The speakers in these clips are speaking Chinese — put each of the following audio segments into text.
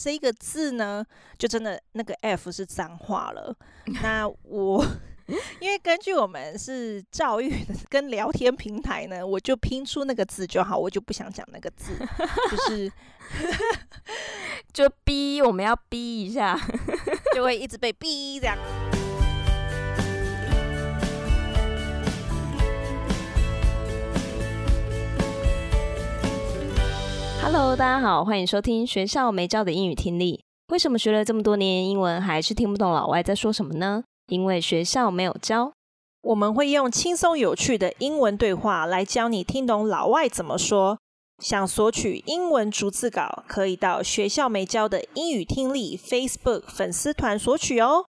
这个字呢，就真的那个 F 是脏话了。那我因为根据我们是教育跟聊天平台呢，我就拼出那个字就好，我就不想讲那个字，就是就逼我们要逼一下，就会一直被逼这样。Hello， 大家好，欢迎收听学校没教的英语听力。为什么学了这么多年英文，还是听不懂老外在说什么呢？因为学校没有教。我们会用轻松有趣的英文对话来教你听懂老外怎么说。想索取英文逐字稿，可以到学校没教的英语听力 Facebook 粉丝团索取哦。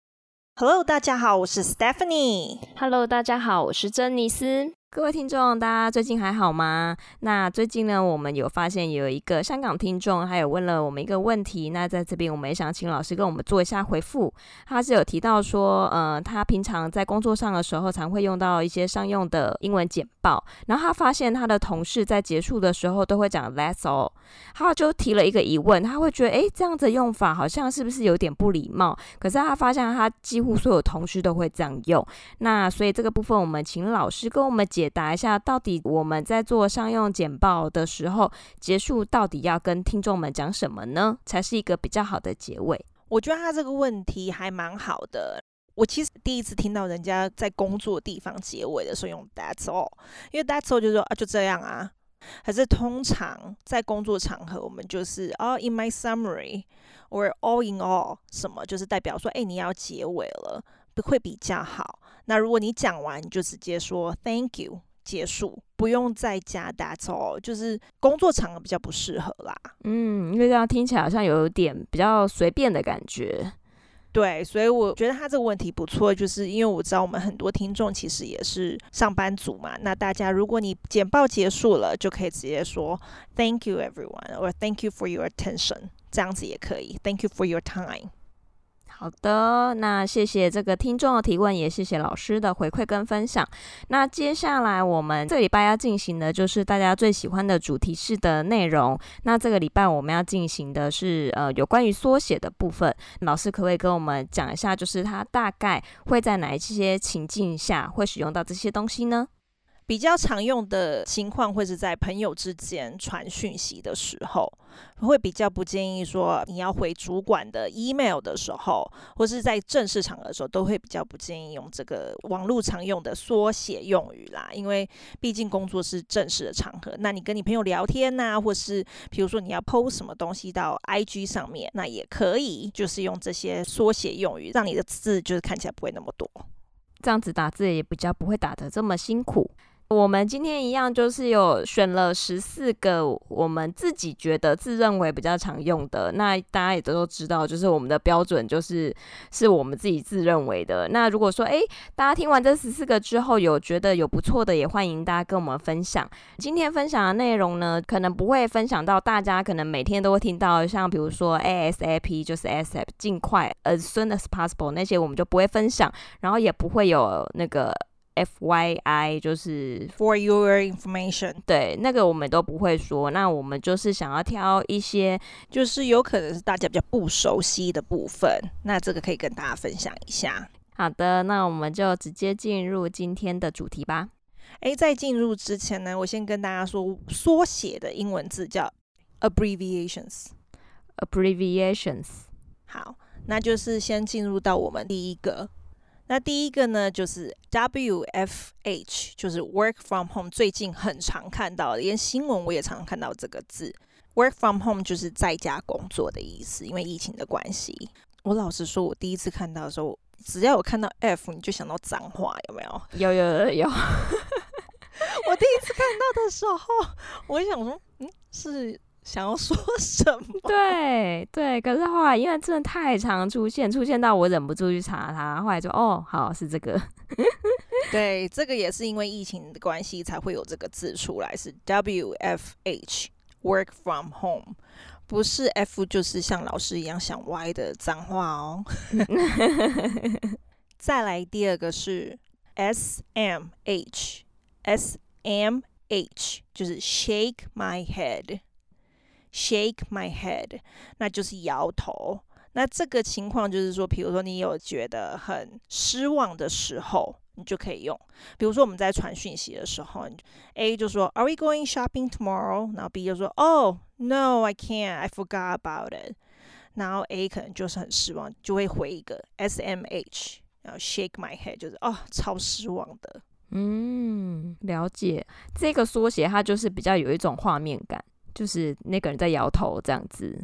Hello， 大家好，我是 Stephanie。Hello， 大家好，我是珍妮斯。各位听众，大家最近还好吗？那最近呢，我们有发现有一个香港听众，还有问了我们一个问题。那在这边，我们也想请老师跟我们做一下回复。他是有提到说，他平常在工作上的时候，常会用到一些商用的英文简报。然后他发现他的同事在结束的时候都会讲 "That's all"， 他就提了一个疑问，他会觉得，这样子用法好像是不是有点不礼貌？可是他发现他几乎所有同事都会这样用。那所以这个部分，我们请老师跟我们解答一下，到底我们在做商用简报的时候，结束到底要跟听众们讲什么呢？才是一个比较好的结尾。我觉得他这个问题还蛮好的。我其实第一次听到人家在工作地方结尾的时候用 That's all， 因为 That's all 就是说就这样啊。还是通常在工作场合，我们就是in my summary or all in all 什么，就是代表说你要结尾了，会比较好。那如果你讲完，你就直接说 Thank you 结束，不用再加 That's all， 就是工作场合比较不适合啦。因为这样听起来好像有点比较随便的感觉。对，所以我觉得他这个问题不错，就是因为我知道我们很多听众其实也是上班族嘛。那大家，如果你简报结束了，就可以直接说 Thank you everyone or Thank you for your attention， 这样子也可以 Thank you for your time。好的，那谢谢这个听众的提问，也谢谢老师的回馈跟分享。那接下来我们这个礼拜要进行的就是大家最喜欢的主题式的内容。那这个礼拜我们要进行的是有关于缩写的部分。老师可不可以跟我们讲一下，就是它大概会在哪一些情境下会使用到这些东西呢？比较常用的情况会是在朋友之间传讯息的时候，会比较不建议说你要回主管的 email 的时候，或是在正式场合的时候，都会比较不建议用这个网络常用的缩写用语啦。因为毕竟工作是正式的场合，那你跟你朋友聊天啊，或是比如说你要 post 什么东西到 IG 上面，那也可以就是用这些缩写用语，让你的字就是看起来不会那么多，这样子打字也比较不会打得这么辛苦。我们今天一样就是有选了14个我们自己觉得自认为比较常用的，那大家也都知道，就是我们的标准就是我们自己自认为的。那如果说大家听完这14个之后有觉得有不错的，也欢迎大家跟我们分享。今天分享的内容呢，可能不会分享到大家可能每天都会听到，像比如说 ASAP 就是 ASAP 尽快 as soon as possible 那些我们就不会分享，然后也不会有那个FYI 就是 For your information， 对，那个我们都不会说。那我们就是想要挑一些就是有可能是大家比较不熟悉的部分，那这个可以跟大家分享一下。好的，那我们就直接进入今天的主题吧。在进入之前呢，我先跟大家说，缩写的英文字叫 abbreviations。 好，那就是先进入到我们第一个。那第一个呢，就是 WFH， 就是 Work from Home， 最近很常看到的，连新闻我也常看到这个字。Work from Home 就是在家工作的意思，因为疫情的关系。我老实说，我第一次看到的时候，只要我看到 F， 你就想到脏话，有没有？有。我第一次看到的时候，我想说，是想要说什么？对，可是后来因为真的太常出现到我忍不住去查它，后来就好，是这个。对，这个也是因为疫情的关系才会有这个字出来，是 WFH Work from Home， 不是 F 就是像老师一样想歪的脏话哦。再来第二个是 SMH， 就是 Shake My Head。shake my head， 那就是摇头。那这个情况就是说，比如说你有觉得很失望的时候，你就可以用。比如说我们在传讯息的时候 ，A 就说 Are we going shopping tomorrow？ 然后 B 就说 Oh no, I can't. I forgot about it. 然后 A 可能就是很失望，就会回一个 SMH， 然后 shake my head 就是超失望的。了解。这个缩写它就是比较有一种画面感，就是那个人在摇头这样子。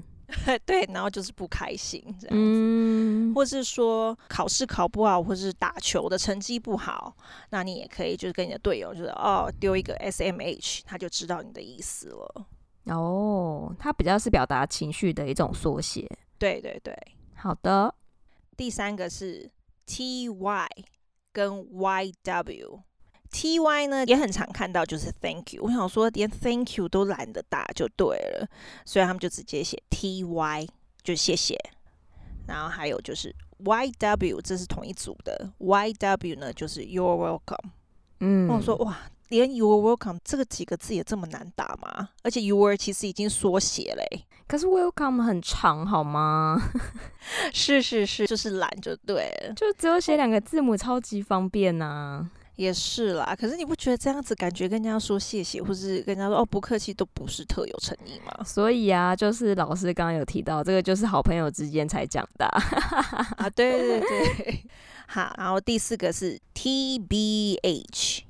对，然后就是不开心这样子，或是说考试考不好，或是打球的成绩不好，那你也可以就是跟你的队友就是丢一个 SMH， 他就知道你的意思了。哦，它比较是表达情绪的一种缩写。对对对，好的。第三个是 TY 跟 YW。TY 呢也很常看到，就是 Thank you。我想说连 Thank you 都懒得打就对了，所以他们就直接写 TY， 就谢谢。然后还有就是 YW， 这是同一组的。YW 呢就是 You're welcome。我想说哇，连 You're welcome 这个几个字也这么难打吗？而且 You're 其实已经缩写了欸，可是 welcome 很长好吗？是，就是懒就对了，就只有写两个字母，超级方便啊。也是啦，可是你不觉得这样子感觉跟人家说谢谢，或是跟人家说不客气，都不是特有诚意吗？所以啊，就是老师刚刚有提到，这个就是好朋友之间才讲的啊。对对对。好，然后第四个是 TBH，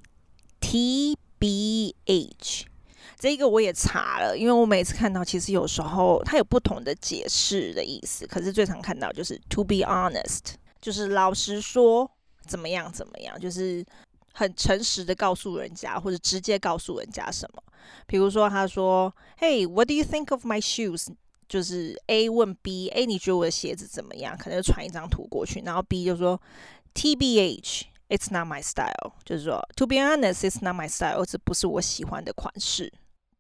这个我也查了，因为我每次看到，其实有时候它有不同的解释的意思，可是最常看到就是 to be honest， 就是老实说怎么样，就是很诚实的告诉人家，或者直接告诉人家什么。比如说他说 Hey, what do you think of my shoes？ 就是 A 问 B， A 你觉得我的鞋子怎么样，可能就传一张图过去，然后 B 就说 TBH, it's not my style， 就是说 To be honest, it's not my style， 这不是我喜欢的款式。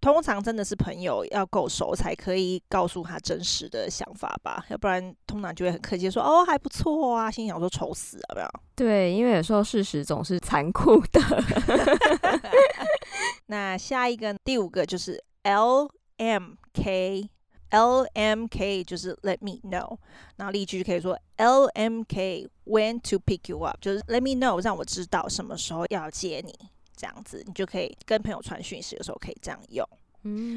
通常真的是朋友要够熟才可以告诉他真实的想法吧，要不然通常就会很客气说还不错啊，心想说愁死了，有没有？对，因为有时候事实总是残酷的。那下一个第五个就是 LMK。LMK 就是 Let me know， 然后例句可以说 LMK when to pick you up， 就是 Let me know 让我知道什么时候要接你，这样子你就可以跟朋友传讯息的时候可以这样用。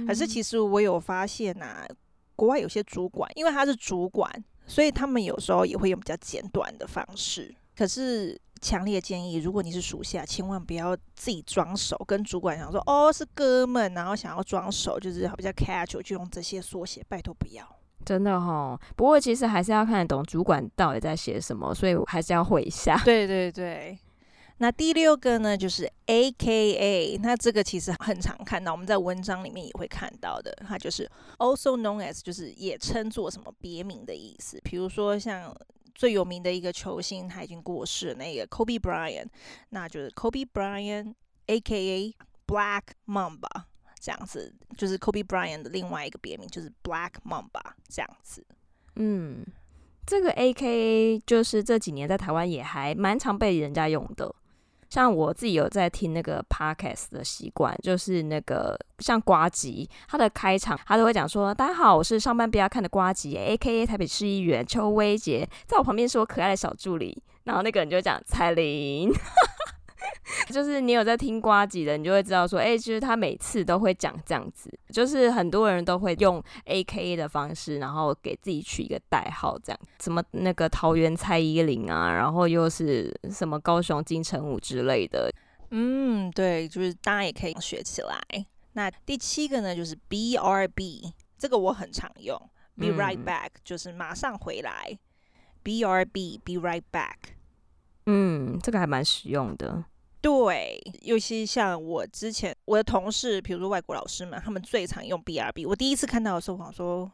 可是其实我有发现啊，国外有些主管，因为他是主管，所以他们有时候也会用比较简短的方式。可是强烈建议，如果你是属下，千万不要自己装熟，跟主管想说是哥们，然后想要装熟，就是比较 casual， 就用这些缩写，拜托不要。真的不过其实还是要看得懂主管到底在写什么，所以还是要会一下。对对对。那第六个呢，就是 AKA， 那这个其实很常看到，我们在文章里面也会看到的，它就是 also known as， 就是也称作什么别名的意思。比如说像最有名的一个球星，他已经过世了，那个 Kobe Bryant， 那就是 Kobe Bryant AKA Black Mamba， 这样子，就是 Kobe Bryant 的另外一个别名就是 Black Mamba 这样子。这个 AKA 就是这几年在台湾也还蛮常被人家用的。像我自己有在听那个 podcast 的习惯，就是那个像呱吉，他的开场他都会讲说大家好，我是上班不要看的呱吉 AKA 台北市议员邱威杰，在我旁边是我可爱的小助理，然后那个人就讲彩玲。就是你有在听呱吉的，你就会知道说就是他每次都会讲这样子，就是很多人都会用 AKA 的方式，然后给自己取一个代号这样，什么那个桃园蔡依林啊，然后又是什么高雄金城武之类的。对，就是大家也可以学起来。那第七个呢，就是 BRB， 这个我很常用， Be right back， 就是马上回来， BRB Be right back。这个还蛮实用的。对，尤其像我之前我的同事，比如说外国老师们，他们最常用 BRB。我第一次看到的时候，我想说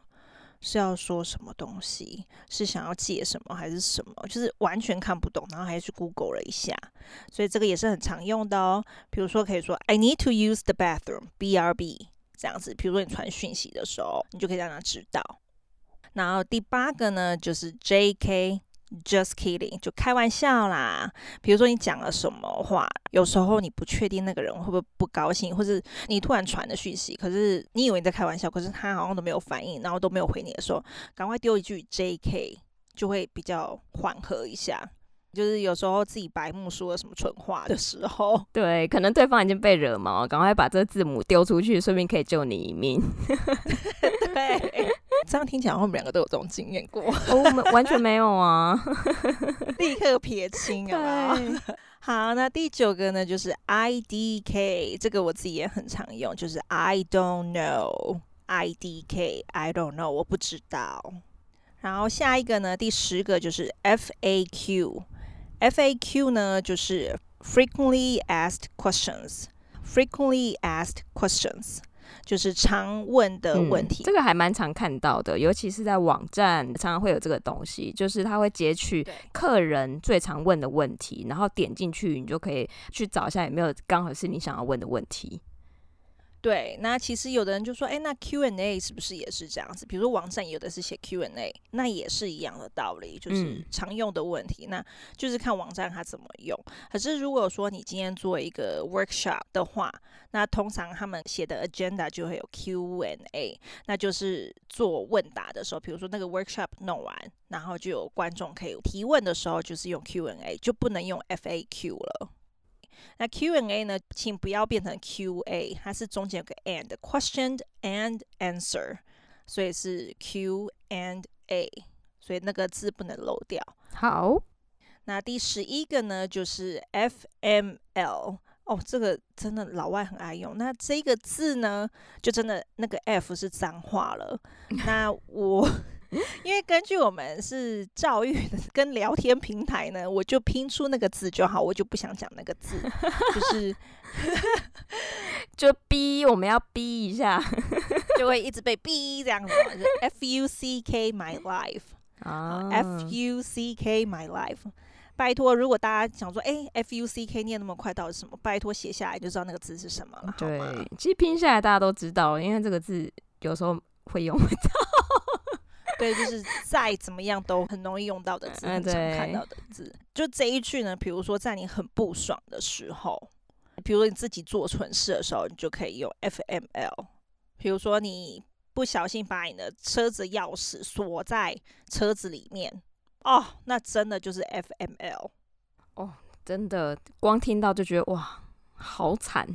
是要说什么东西，是想要借什么还是什么，就是完全看不懂，然后还去 Google 了一下，所以这个也是很常用的哦。比如说可以说 I need to use the bathroom BRB 这样子，比如说你传讯息的时候，你就可以让他知道。然后第八个呢，就是 JK just kidding， 就开玩笑啦。比如说你讲了什么话，有时候你不确定那个人会不会不高兴，或是你突然传的讯息，可是你以为你在开玩笑，可是他好像都没有反应，然后都没有回你的时候，赶快丢一句 JK， 就会比较缓和一下。就是有时候自己白目说了什么蠢话的时候，对，可能对方已经被惹毛，赶快把这个字母丢出去，顺便可以救你一命。对，这样听起来我们两个都有这种经验过。我们完全没有啊。立刻撇清啊。好，那第九个呢就是 IDK， 这个我自己也很常用，就是 I don't know， IDK， I don't know， 我不知道。然后下一个呢，第10个就是 FAQ。FAQ 呢就是 Frequently Asked Questions。Frequently Asked Questions 就是常问的问题。这个还蛮常看到的，尤其是在网站常常会有这个东西，就是它会截取客人最常问的问题，然后点进去你就可以去找一下有没有刚好是你想要问的问题。对，那其实有的人就说，哎，那 Q&A 是不是也是这样子？比如说网站有的是写 Q&A， 那也是一样的道理，就是常用的问题，那就是看网站它怎么用。可是如果说你今天做一个 workshop 的话，那通常他们写的 agenda 就会有 Q&A， 那就是做问答的时候，比如说那个 workshop 弄完，然后就有观众可以提问的时候，就是用 Q&A， 就不能用 FAQ 了。那 Q&A 呢，请不要变成 QA， 它是中间有个 and， question and answer， 所以是 Q&A， 所以那个字不能漏掉。好，那第11个呢就是 FML， 哦，这个真的老外很爱用。那这个字呢，就真的那个 F 是脏话了。那我因为根据我们是教育跟聊天平台呢，我就拼出那个字就好，我就不想讲那个字，就是就逼我们要逼一下，就会一直被逼这样子。FUCK my life， FUCK my life。拜托，如果大家想说，FUCK 念那么快到底是什么？拜托写下来就知道那个字是什么了，对，好吗？其实拼下来大家都知道，因为这个字有时候会用不到。对，就是再怎么样都很容易用到的字，很常看到的字。就这一句呢，比如说在你很不爽的时候，比如说你自己做蠢事的时候，你就可以用 FML。比如说你不小心把你的车子钥匙锁在车子里面，哦，那真的就是 FML。哦，真的，光听到就觉得哇，好惨。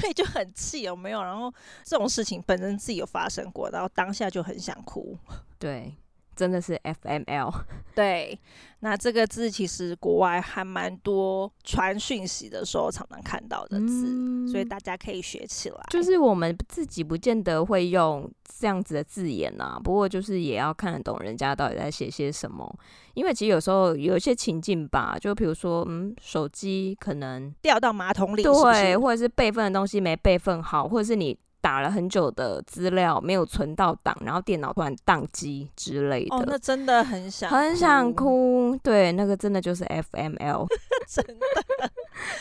对，就很气，有没有？然后这种事情本身自己有发生过，然后当下就很想哭。对，真的是 FML。对，那这个字其实国外还蛮多传讯息的时候常常看到的字，所以大家可以学起来。就是我们自己不见得会用这样子的字眼啊，不过就是也要看得懂人家到底在写些什么，因为其实有时候有一些情境吧，就比如说手机可能掉到马桶里，对，或者是备份的东西没备份好，或者是你打了很久的资料没有存到档，然后电脑突然宕机之类的。哦，那真的很想哭，很想哭。对，那个真的就是 FML。 真的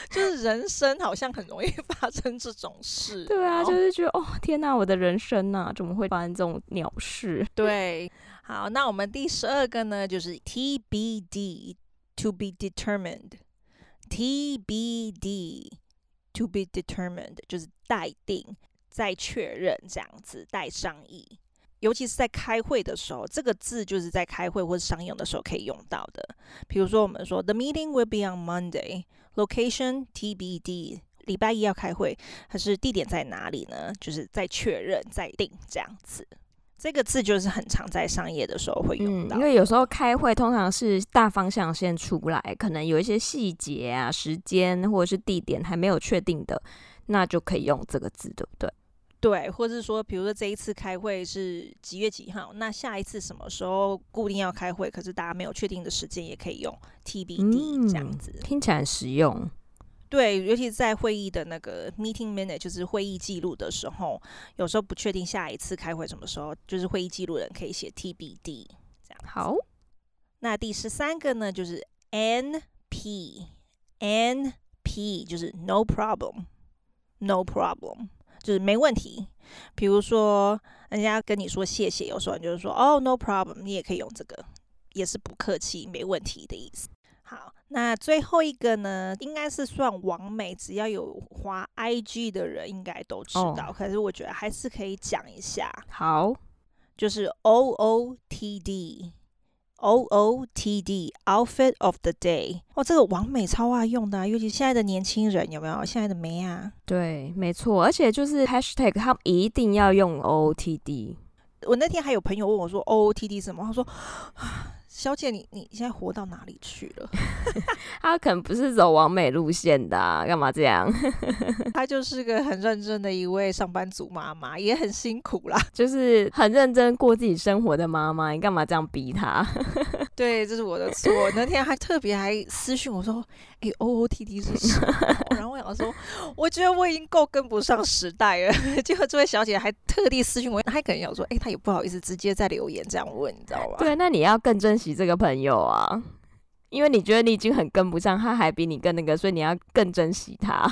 就是人生好像很容易发生这种事。对啊，就是觉得哦天哪，我的人生啊怎么会发生这种鸟事。对，好，那我们第12个呢就是 TBD To be determined。 TBD To be determined 就是待定，再确认这样子，待商议。尤其是在开会的时候，这个字就是在开会或是商用的时候可以用到的。比如说我们说 The meeting will be on Monday. Location TBD. 礼拜一要开会，还是地点在哪里呢？就是在确认再定这样子。这个字就是很常在商业的时候会用到，因为有时候开会通常是大方向先出来，可能有一些细节啊、时间或者是地点还没有确定的，那就可以用这个字，对不对？对，或是说比如说这一次开会是几月几号，那下一次什么时候固定要开会，可是大家没有确定的时间，也可以用 TBD 这样子。听起来很实用。对，尤其是在会议的那个 meeting minute， 就是会议记录的时候，有时候不确定下一次开会什么时候，就是会议记录人可以写 TBD 这样。好，那第13个呢就是 NP。 NP 就是 No problem。 No problem 就是没问题。比如说人家跟你说谢谢，有时候你就说哦 No problem， 你也可以用这个也是不客气，没问题的意思。好，那最后一个呢，应该是算网美，只要有滑 IG 的人应该都知道，可是我觉得还是可以讲一下。好，就是 OOTD Outfit of the Day。 这个网美超爱用的啊，尤其现在的年轻人，有没有？现在的妹啊，对，没错，而且就是 Hashtag 他们一定要用 OOTD。 我那天还有朋友问我说 OOTD 什么，他说小姐你现在活到哪里去了？他可能不是走网美路线的啊，干嘛这样？他就是个很认真的一位上班族妈妈，也很辛苦啦，就是很认真过自己生活的妈妈，你干嘛这样逼他？对，这是我的错。那天还特别还私讯我说OOTD 是什么？然后我想说我觉得我已经够跟不上时代了，结果这位小姐还特地私讯我，她可能想说她也不好意思直接在留言这样问，你知道吗？对，那你要更珍惜这个朋友啊，因为你觉得你已经很跟不上，他还比你更那个，所以你要更珍惜他。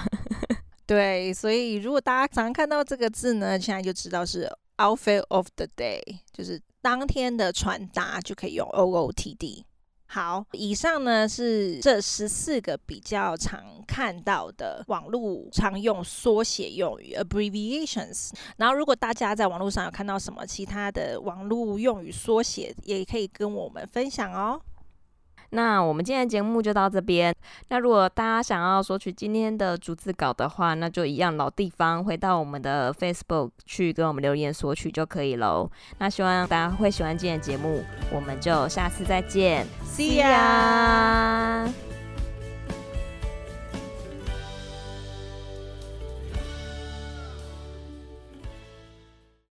对，所以如果大家常看到这个字呢，现在就知道是 Outfit of the Day， 就是当天的穿搭就可以用 OOTD。 好，以上呢是这14个比较常看到的网络常用缩写用语 abbreviations， 然后如果大家在网络上有看到什么其他的网络用语缩写，也可以跟我们分享哦。那我们今天的节目就到这边，那如果大家想要索取今天的逐字稿的话，那就一样老地方，回到我们的 Facebook 去跟我们留言索取就可以咯。那希望大家会喜欢今天的节目，我们就下次再见，See ya。